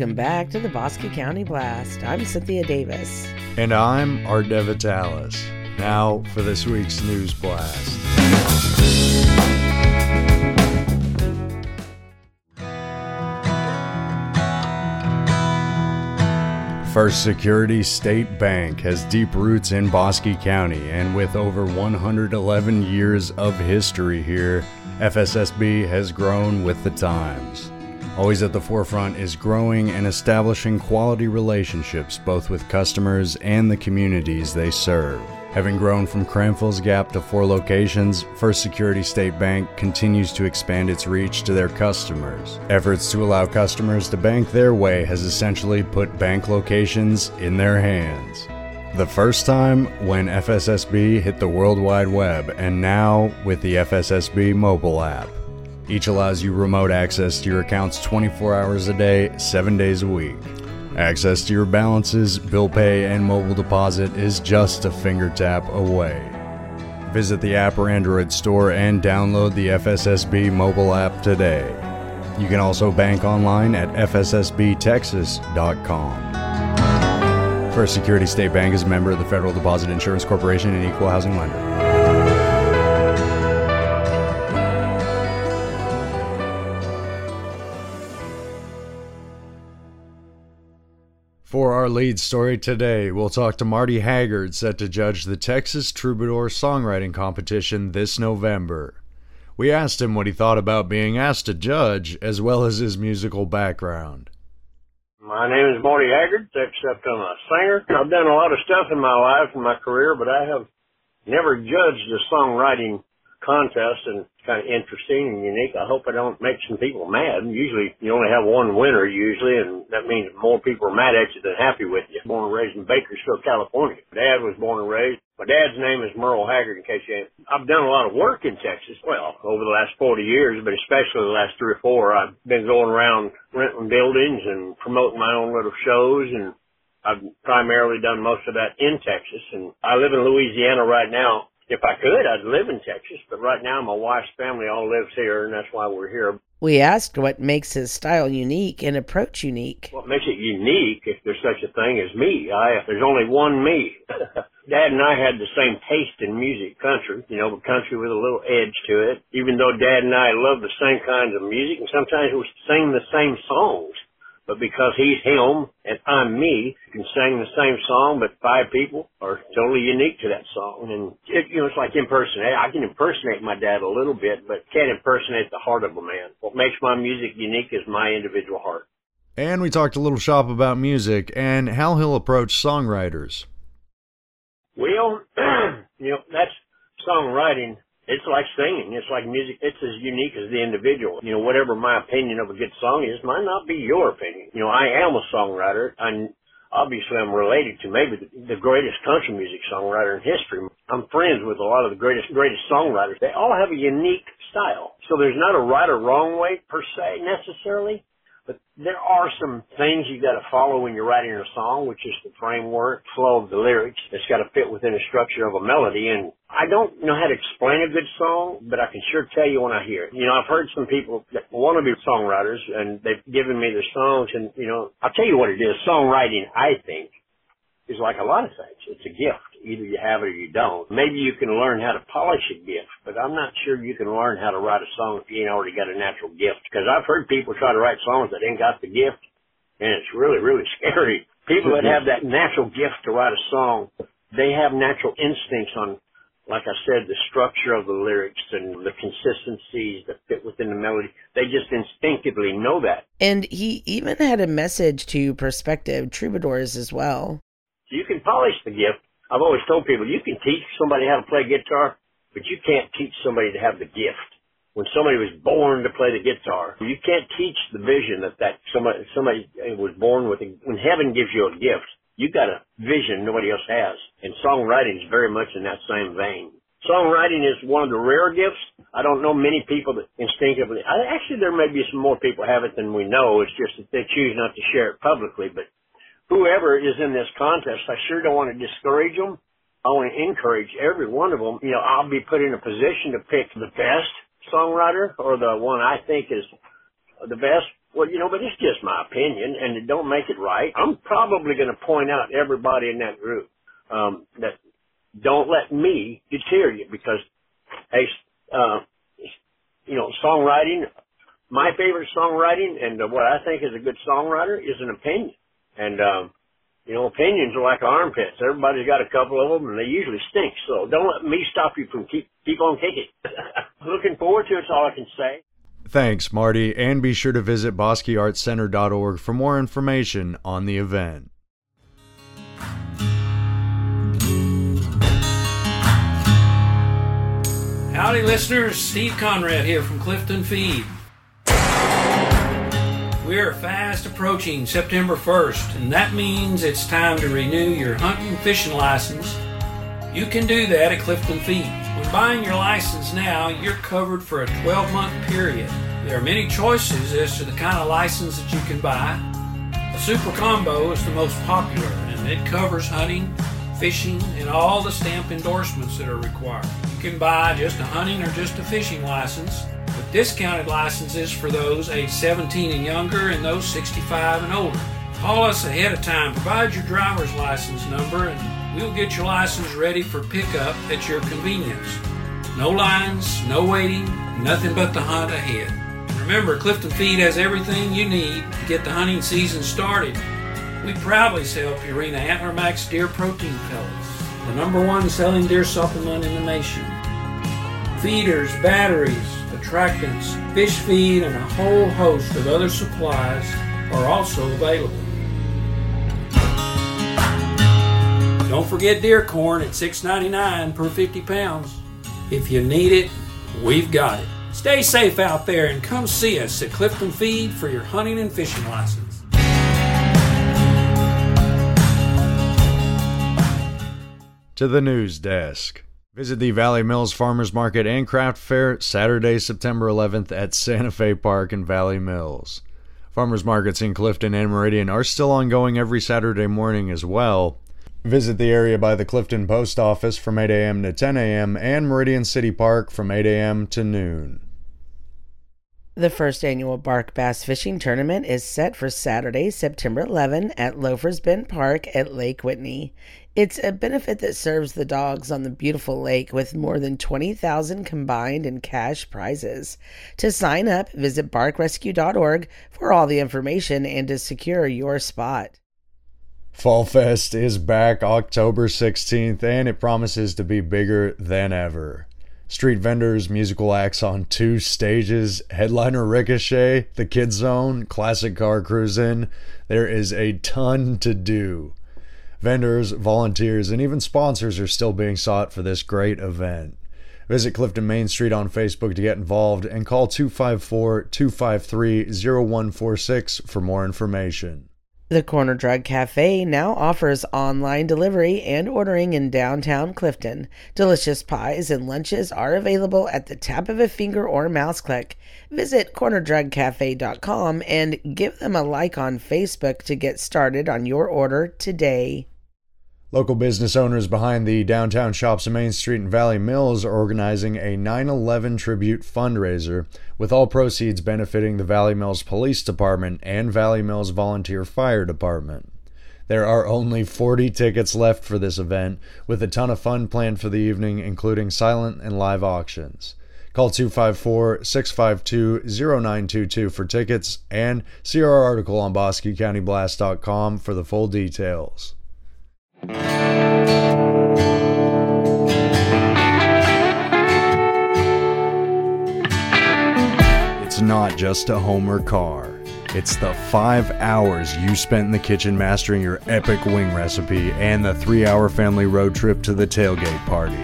Welcome back to the Bosque County Blast. I'm Cynthia Davis. And I'm Ardeva Talas. Now for this week's News Blast. First Security State Bank has deep roots in Bosque County, and with over 111 years of history here, FSSB has grown with the times. Always at the forefront is growing and establishing quality relationships both with customers and the communities they serve. Having grown from Cranfills Gap to 4 locations, First Security State Bank continues to expand its reach to their customers. Efforts to allow customers to bank their way has essentially put bank locations in their hands. The first time when FSSB hit the World Wide Web, and now with the FSSB mobile app. Each allows you remote access to your accounts 24 hours a day, 7 days a week. Access to your balances, bill pay, and mobile deposit is just a finger tap away. Visit the app or Android store and download the FSSB mobile app today. You can also bank online at fssbtexas.com. First Security State Bank is a member of the Federal Deposit Insurance Corporation and Equal Housing Lender. For our lead story today, we'll talk to Marty Haggard, set to judge the Texas Troubadour Songwriting Competition this November. We asked him what he thought about being asked to judge, as well as his musical background. My name is Marty Haggard, except I'm a singer. I've done a lot of stuff in my life and my career, but I have never judged a songwriting contest, and it's kind of interesting and unique. I hope I don't make some people mad. Usually you only have one winner usually, and that means more people are mad at you than happy with you. Born and raised in Bakersfield, California. Dad was born and raised. My dad's name is Merle Haggard, in case you ain't. I've done a lot of work in Texas, well, over the last 40 years, but especially the last 3 or 4. I've been going around renting buildings and promoting my own little shows, and I've primarily done most of that in Texas. And I live in Louisiana right now. If I could, I'd live in Texas, but right now my wife's family all lives here, and that's why we're here. We asked what makes his style unique and approach unique. What makes it unique, if there's such a thing, is me. There's only one me. Dad and I had the same taste in music, country, you know, but country with a little edge to it. Even though Dad and I love the same kinds of music, and sometimes we sing the same songs. But because he's him and I'm me, you can sing the same song, but 5 people are totally unique to that song. And, it's like impersonate. I can impersonate my dad a little bit, but can't impersonate the heart of a man. What makes my music unique is my individual heart. And we talked a little shop about music and how he'll approach songwriters. Well, that's songwriting. It's like singing. It's like music. It's as unique as the individual. Whatever my opinion of a good song is might not be your opinion. I am a songwriter. I'm related to maybe the greatest country music songwriter in history. I'm friends with a lot of the greatest songwriters. They all have a unique style. So there's not a right or wrong way per se necessarily, but there are some things you got to follow when you're writing a song, which is the framework, flow of the lyrics. It's got to fit within the structure of a melody. And I don't know how to explain a good song, but I can sure tell you when I hear it. I've heard some people that want to be songwriters, and they've given me their songs. And, I'll tell you what it is. Songwriting, I think, is like a lot of things. It's a gift. Either you have it or you don't. Maybe you can learn how to polish a gift, but I'm not sure you can learn how to write a song if you ain't already got a natural gift. Because I've heard people try to write songs that ain't got the gift, and it's really, really scary. People that have that natural gift to write a song, they have natural instincts on, like I said, the structure of the lyrics and the consistencies that fit within the melody. They just instinctively know that. And he even had a message to prospective troubadours as well. You can polish the gift. I've always told people, you can teach somebody how to play guitar, but you can't teach somebody to have the gift. When somebody was born to play the guitar, you can't teach the vision that somebody was born with. When heaven gives you a gift, you got a vision nobody else has. And songwriting is very much in that same vein. Songwriting is one of the rare gifts. I don't know many people that instinctively, actually there may be some more people have it than we know. It's just that they choose not to share it publicly, but whoever is in this contest, I sure don't want to discourage them. I want to encourage every one of them. I'll be put in a position to pick the best songwriter or the one I think is the best. Well, you know, but it's just my opinion, and it don't make it right. I'm probably going to point out everybody in that group that don't let me deter you, because, hey, you know, songwriting, my favorite songwriting and what I think is a good songwriter is an opinion. And, you know, opinions are like armpits. Everybody's got a couple of them, and they usually stink. So don't let me stop you from keep on kicking. Looking forward to it is all I can say. Thanks, Marty, and be sure to visit bosqueartscenter.org for more information on the event. Howdy, listeners. Steve Conrad here from Clifton Feed. We are fast approaching September 1st, and that means it's time to renew your hunting and fishing license. You can do that at Clifton Feed. When buying your license now, you're covered for a 12-month period. There are many choices as to the kind of license that you can buy. The Super Combo is the most popular, and it covers hunting, fishing, and all the stamp endorsements that are required. You can buy just a hunting or just a fishing license, with discounted licenses for those age 17 and younger and those 65 and older. Call us ahead of time, provide your driver's license number, and we'll get your license ready for pickup at your convenience. No lines, no waiting, nothing but the hunt ahead. Remember, Clifton Feed has everything you need to get the hunting season started. We proudly sell Purina AntlerMax Deer Protein Pellets, the #1 selling deer supplement in the nation. Feeders, batteries, attractants, fish feed, and a whole host of other supplies are also available. Don't forget deer corn at $6.99 per 50 pounds. If you need it, we've got it. Stay safe out there and come see us at Clifton Feed for your hunting and fishing license. To the news desk. Visit the Valley Mills Farmers Market and Craft Fair Saturday, September 11th at Santa Fe Park in Valley Mills. Farmers markets in Clifton and Meridian are still ongoing every Saturday morning as well. Visit the area by the Clifton Post Office from 8 a.m. to 10 a.m. and Meridian City Park from 8 a.m. to noon. The first annual Bark Bass Fishing Tournament is set for Saturday, September 11 at Loafer's Bend Park at Lake Whitney. It's a benefit that serves the dogs on the beautiful lake with more than $20,000 combined in cash prizes. To sign up, visit BarkRescue.org for all the information and to secure your spot. Fall Fest is back October 16th, and it promises to be bigger than ever. Street vendors, musical acts on 2 stages, headliner Ricochet, the Kid Zone, classic car cruise-in. There is a ton to do. Vendors, volunteers, and even sponsors are still being sought for this great event. Visit Clifton Main Street on Facebook to get involved and call 254-253-0146 for more information. The Corner Drug Cafe now offers online delivery and ordering in downtown Clifton. Delicious pies and lunches are available at the tap of a finger or mouse click. Visit cornerdrugcafe.com and give them a like on Facebook to get started on your order today. Local business owners behind the downtown shops on Main Street and Valley Mills are organizing a 9/11 tribute fundraiser, with all proceeds benefiting the Valley Mills Police Department and Valley Mills Volunteer Fire Department. There are only 40 tickets left for this event, with a ton of fun planned for the evening, including silent and live auctions. Call 254-652-0922 for tickets and see our article on BosqueCountyBlast.com for the full details. It's not just a Homer car. It's the 5 hours you spent in the kitchen mastering your epic wing recipe and the 3-hour family road trip to the tailgate party.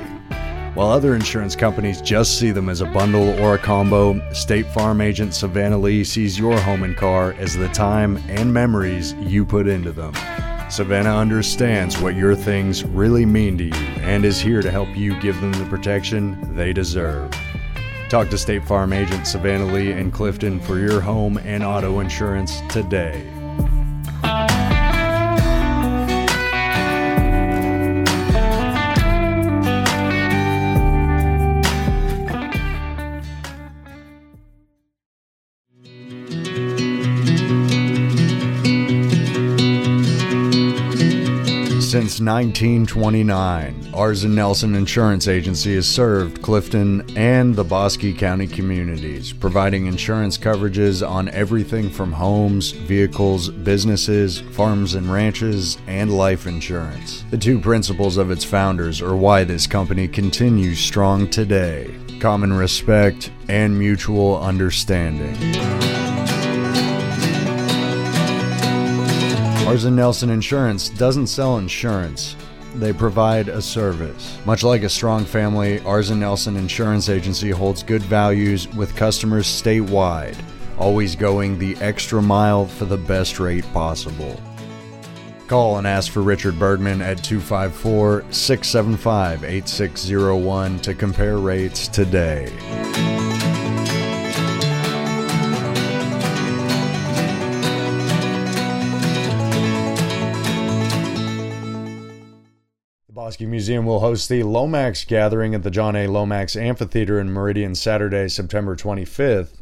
While other insurance companies just see them as a bundle or a combo, State Farm agent Savannah Lee sees your home and car as the time and memories you put into them. Savannah understands what your things really mean to you and is here to help you give them the protection they deserve. Talk to State Farm agent Savannah Lee in Clifton for your home and auto insurance today. Since 1929, Ars & Nelson Insurance Agency has served Clifton and the Bosque County communities, providing insurance coverages on everything from homes, vehicles, businesses, farms and ranches, and life insurance. The two principles of its founders are why this company continues strong today: common respect and mutual understanding. Ars & Nelson Insurance doesn't sell insurance. They provide a service. Much like a strong family, Ars & Nelson Insurance Agency holds good values with customers statewide, always going the extra mile for the best rate possible. Call and ask for Richard Bergman at 254-675-8601 to compare rates today. Bosque Museum will host the Lomax Gathering at the John A. Lomax Amphitheater in Meridian Saturday, September 25th.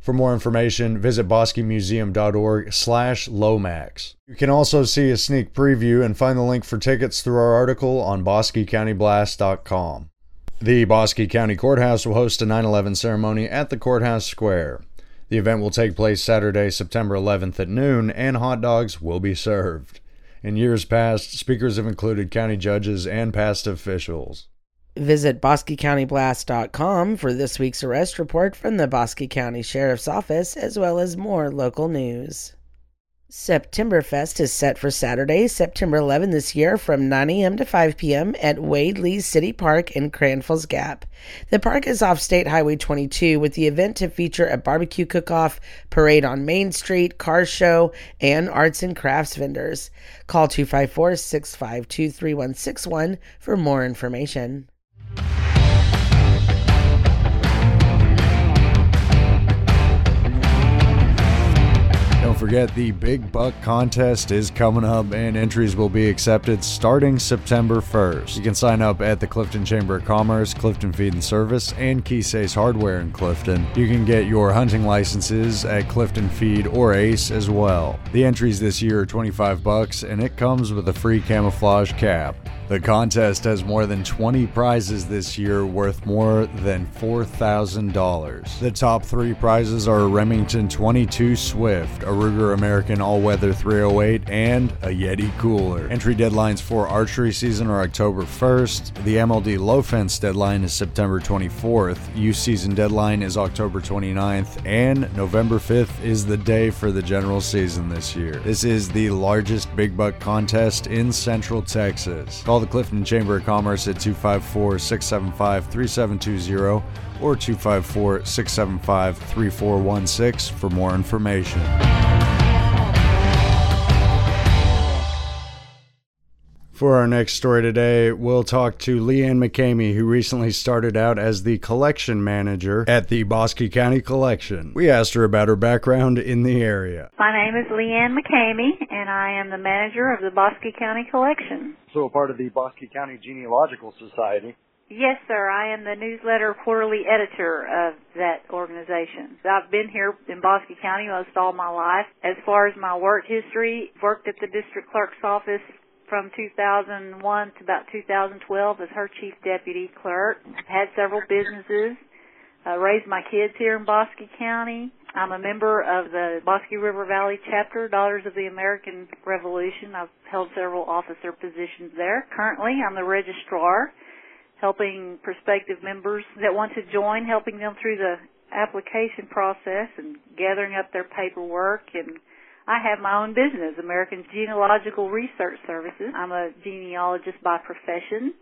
For more information, visit BosqueMuseum.org/Lomax. You can also see a sneak preview and find the link for tickets through our article on BosqueCountyBlast.com. The Bosque County Courthouse will host a 9/11 ceremony at the Courthouse Square. The event will take place Saturday, September 11th at noon, and hot dogs will be served. In years past, speakers have included county judges and past officials. Visit BosqueCountyBlast.com for this week's arrest report from the Bosque County Sheriff's Office, as well as more local news. Septemberfest is set for Saturday, September 11 this year from 9 a.m. to 5 p.m. at Wade Lee City Park in Cranfills Gap. The park is off State Highway 22, with the event to feature a barbecue cook-off, parade on Main Street, car show, and arts and crafts vendors. Call 254-652-3161 for more information. Forget the Big Buck Contest is coming up, and entries will be accepted starting September 1st. You can sign up at the Clifton Chamber of Commerce, Clifton Feed and Service, and Keysay's Hardware in Clifton. You can get your hunting licenses at Clifton Feed or Ace as well. The entries this year are $25, and it comes with a free camouflage cap. The contest has more than 20 prizes this year worth more than $4,000. The top three prizes are a Remington 22 Swift, a Ruger American All-Weather 308, and a Yeti cooler. Entry deadlines for archery season are October 1st. The MLD low fence deadline is September 24th. Youth season deadline is October 29th. And November 5th is the day for the general season this year. This is the largest big buck contest in Central Texas. Call the Clifton Chamber of Commerce at 254-675-3720 or 254-675-3416 for more information. For our next story today, we'll talk to Leanne McCamey, who recently started out as the collection manager at the Bosque County Collection. We asked her about her background in the area. My name is Leanne McCamey, and I am the manager of the Bosque County Collection. So a part of the Bosque County Genealogical Society. Yes, sir. I am the newsletter quarterly editor of that organization. I've been here in Bosque County most all my life. As far as my work history, worked at the district clerk's office from 2001 to about 2012 as her chief deputy clerk. I've had several businesses, raised my kids here in Bosque County. I'm a member of the Bosque River Valley Chapter, Daughters of the American Revolution. I've held several officer positions there. Currently, I'm the registrar, helping prospective members that want to join, helping them through the application process and gathering up their paperwork. And I have my own business, American Genealogical Research Services. I'm a genealogist by profession,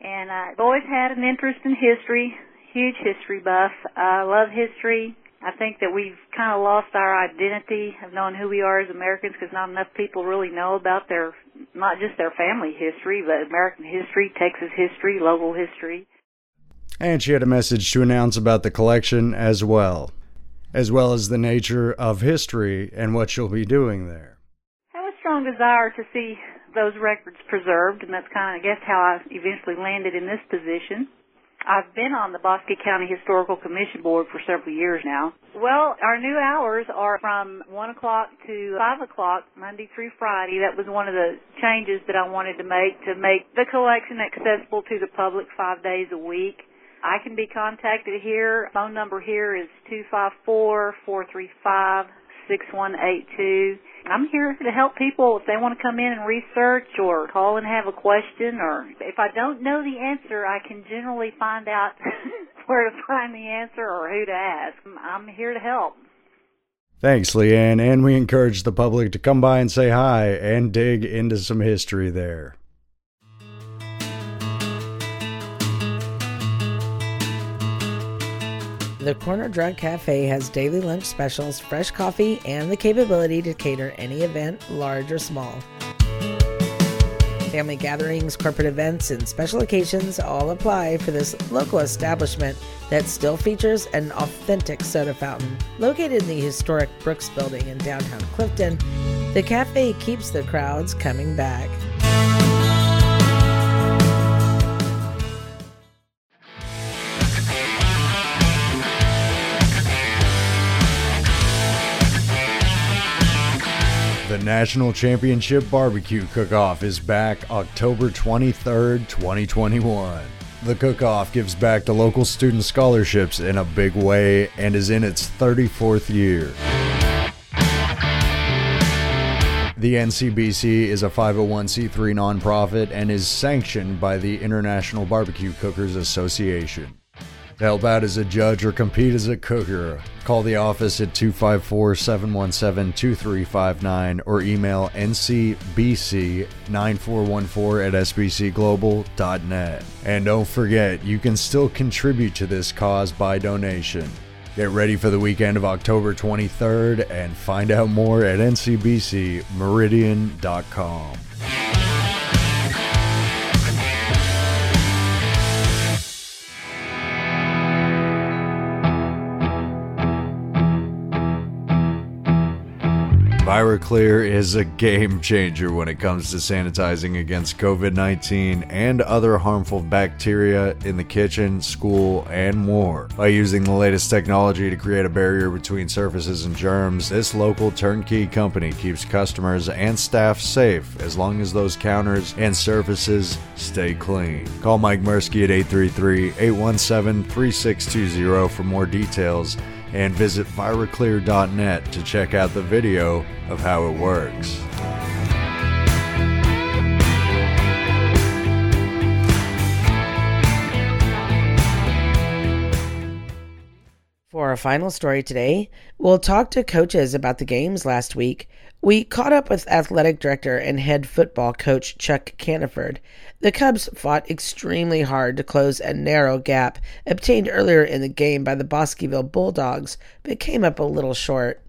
and I've always had an interest in history, huge history buff. I love history. I think that we've kind of lost our identity of knowing who we are as Americans because not enough people really know about their, not just their family history, but American history, Texas history, local history. And she had a message to announce about the collection as well as the nature of history and what you'll be doing there. I have a strong desire to see those records preserved, and that's kind of, I guess, how I eventually landed in this position. I've been on the Bosque County Historical Commission Board for several years now. Well, our new hours are from 1 o'clock to 5 o'clock, Monday through Friday. That was one of the changes that I wanted to make the collection accessible to the public 5 days a week. I can be contacted here. Phone number here is 254-435-6182. I'm here to help people if they want to come in and research or call and have a question, or if I don't know the answer, I can generally find out where to find the answer or who to ask. I'm here to help. Thanks, Leanne, and we encourage the public to come by and say hi and dig into some history there. The Corner Drug Cafe has daily lunch specials, fresh coffee, and the capability to cater any event, large or small. Family gatherings, corporate events, and special occasions all apply for this local establishment that still features an authentic soda fountain. Located in the historic Brooks Building in downtown Clifton, the cafe keeps the crowds coming back. The National Championship Barbecue Cook-Off is back October 23rd, 2021. The Cook-Off gives back to local student scholarships in a big way and is in its 34th year. The NCBC is a 501c3 nonprofit and is sanctioned by the International Barbecue Cookers Association. To help out as a judge or compete as a cooker, call the office at 254-717-2359 or email ncbc9414@sbcglobal.net. And don't forget, you can still contribute to this cause by donation. Get ready for the weekend of October 23rd and find out more at ncbcmeridian.com. ViraClear is a game changer when it comes to sanitizing against COVID-19 and other harmful bacteria in the kitchen, school, and more. By using the latest technology to create a barrier between surfaces and germs, this local turnkey company keeps customers and staff safe as long as those counters and surfaces stay clean. Call Mike Mursky at 833-817-3620 for more details, and visit viraclear.net to check out the video of how it works. For our final story today, we'll talk to coaches about the games last week. We caught up with athletic director and head football coach Chuck Caniford. The Cubs fought extremely hard to close a narrow gap obtained earlier in the game by the Bosqueville Bulldogs, but came up a little short.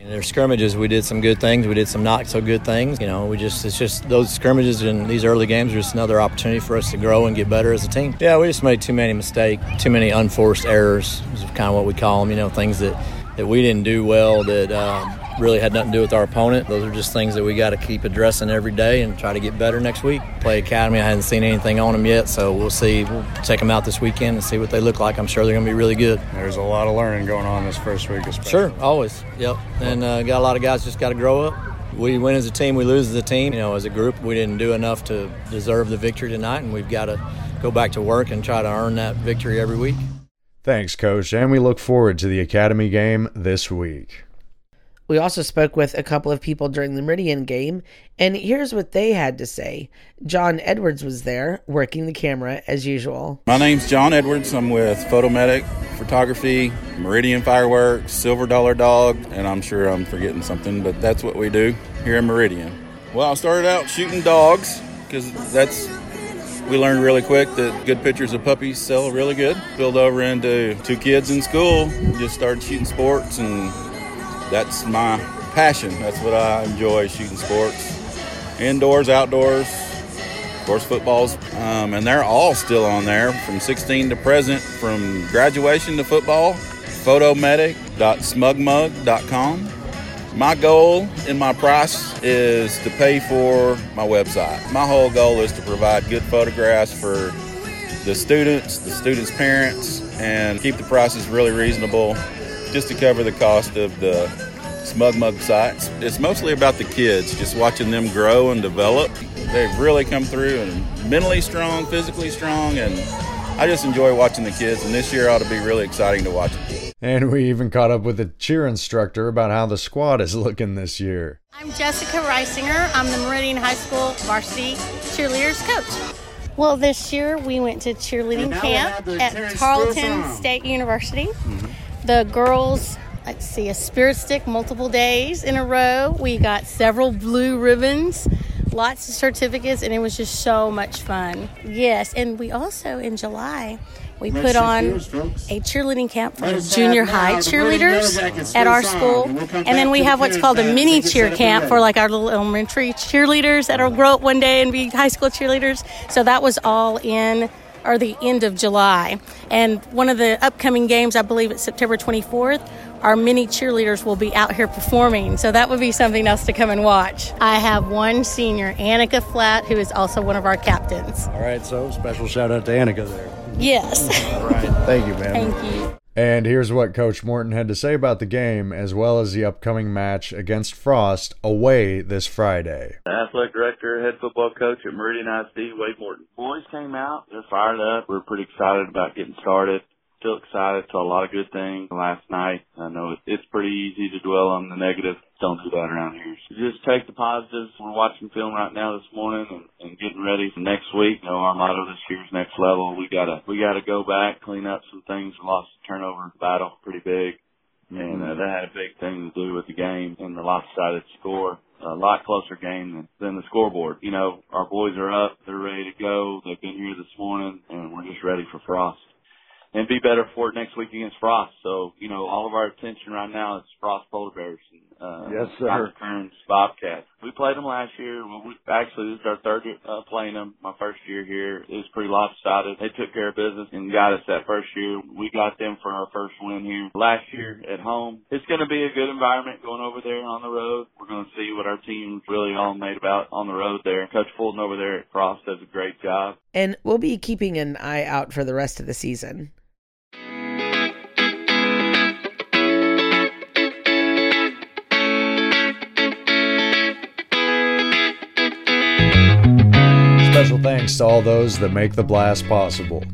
In their scrimmages, we did some good things. We did some not so good things. You know, it's just those scrimmages in these early games are just another opportunity for us to grow and get better as a team. Yeah, we just made too many mistakes, too many unforced errors is kind of what we call them, you know, things that we didn't do well that really had nothing to do with our opponent. Those are just things that we got to keep addressing every day and try to get better next week. Play Academy, I hadn't seen anything on them yet, so we'll see. We'll check them out this weekend and see what they look like. I'm sure they're going to be really good. There's a lot of learning going on this first week, especially. Sure, always, yep. And got a lot of guys just got to grow up. We win as a team, we lose as a team. You know, as a group, we didn't do enough to deserve the victory tonight, and we've got to go back to work and try to earn that victory every week. Thanks, Coach, and we look forward to the Academy game this week. We also spoke with a couple of people during the Meridian game, and here's what they had to say. John Edwards was there, working the camera as usual. My name's John Edwards. I'm with Photomedic Photography, Meridian Fireworks, Silver Dollar Dog, and I'm sure I'm forgetting something, but that's what we do here in Meridian. Well, I started out shooting dogs because we learned really quick that good pictures of puppies sell really good. Built over into two kids in school, just started shooting sports, and that's my passion. That's what I enjoy, shooting sports. Indoors, outdoors, of course, footballs. And they're all still on there from 16 to present, from graduation to football. Photomedic.smugmug.com. My goal and my price is to pay for my website. My whole goal is to provide good photographs for the students, the students' parents, and keep the prices really reasonable just to cover the cost of the Smug Mug sites. It's mostly about the kids, just watching them grow and develop. They've really come through and mentally strong, physically strong, and I just enjoy watching the kids, and this year ought to be really exciting to watch. And we even caught up with the cheer instructor about how the squad is looking this year. I'm Jessica Reisinger. I'm the Meridian High School varsity cheerleaders coach. Well, this year we went to cheerleading camp at Tarleton State University. Mm-hmm. The girls, let's see, a spirit stick multiple days in a row. We got several blue ribbons, lots of certificates, and it was just so much fun. Yes, and we also, in July, we put on a cheerleading camp for junior high cheerleaders at our school. And then we have what's called a mini cheer camp for like our little elementary cheerleaders that'll grow up one day and be high school cheerleaders. So that was all in or the end of July. And one of the upcoming games, I believe it's September 24th, our mini cheerleaders will be out here performing. So that would be something else to come and watch. I have one senior, Annika Flatt, who is also one of our captains. All right, so special shout out to Annika there. Yes. All right. Thank you, man. Thank you. And here's what Coach Morton had to say about the game as well as the upcoming match against Frost away this Friday. Athletic director, head football coach at Meridian ISD, Wade Morton. Boys came out. They're fired up. We're pretty excited about getting started. Still excited. Saw a lot of good things last night. I know it's pretty easy to dwell on the negative. Don't do that around here. Just take the positives. We're watching film right now this morning and getting ready for next week. You know, our motto this year is next level. We gotta go back, clean up some things. We lost the turnover battle pretty big, and that had a big thing to do with the game and the lopsided score. A lot closer game than the scoreboard. You know, our boys are up. They're ready to go. They've been here this morning, and we're just ready for Frost. And be better for it next week against Frost. So, you know, all of our attention right now is Frost Polar Bears. Yes, sir. Kearns, Bobcats. We played them last year. Actually, this is our third year playing them. My first year here, it was pretty lopsided. They took care of business and got us that first year. We got them for our first win here last year at home. It's going to be a good environment going over there on the road. We're going to see what our team's really all made about on the road there. Coach Fulton over there at Frost does a great job. And we'll be keeping an eye out for the rest of the season. Special thanks to all those that make the blast possible.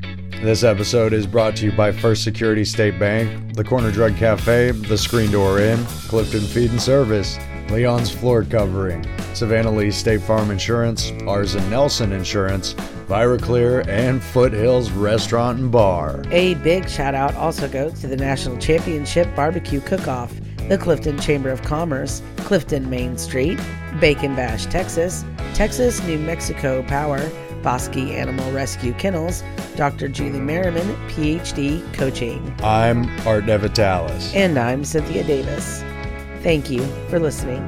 This episode is brought to you by First Security State Bank, the Corner Drug Cafe, the Screen Door Inn, Clifton Feed and Service, Leon's Floor Covering, Savannah Lee State Farm Insurance, Ours and Nelson Insurance, ViraClear, and Foothills Restaurant and Bar. A big shout out also goes to the National Championship Barbecue Cook-Off, the Clifton Chamber of Commerce, Clifton Main Street, Bacon Bash, Texas, Texas New Mexico Power, Bosque Animal Rescue Kennels, Dr. Julie Merriman, PhD, Coaching. I'm Art Nevitalis. And I'm Cynthia Davis. Thank you for listening.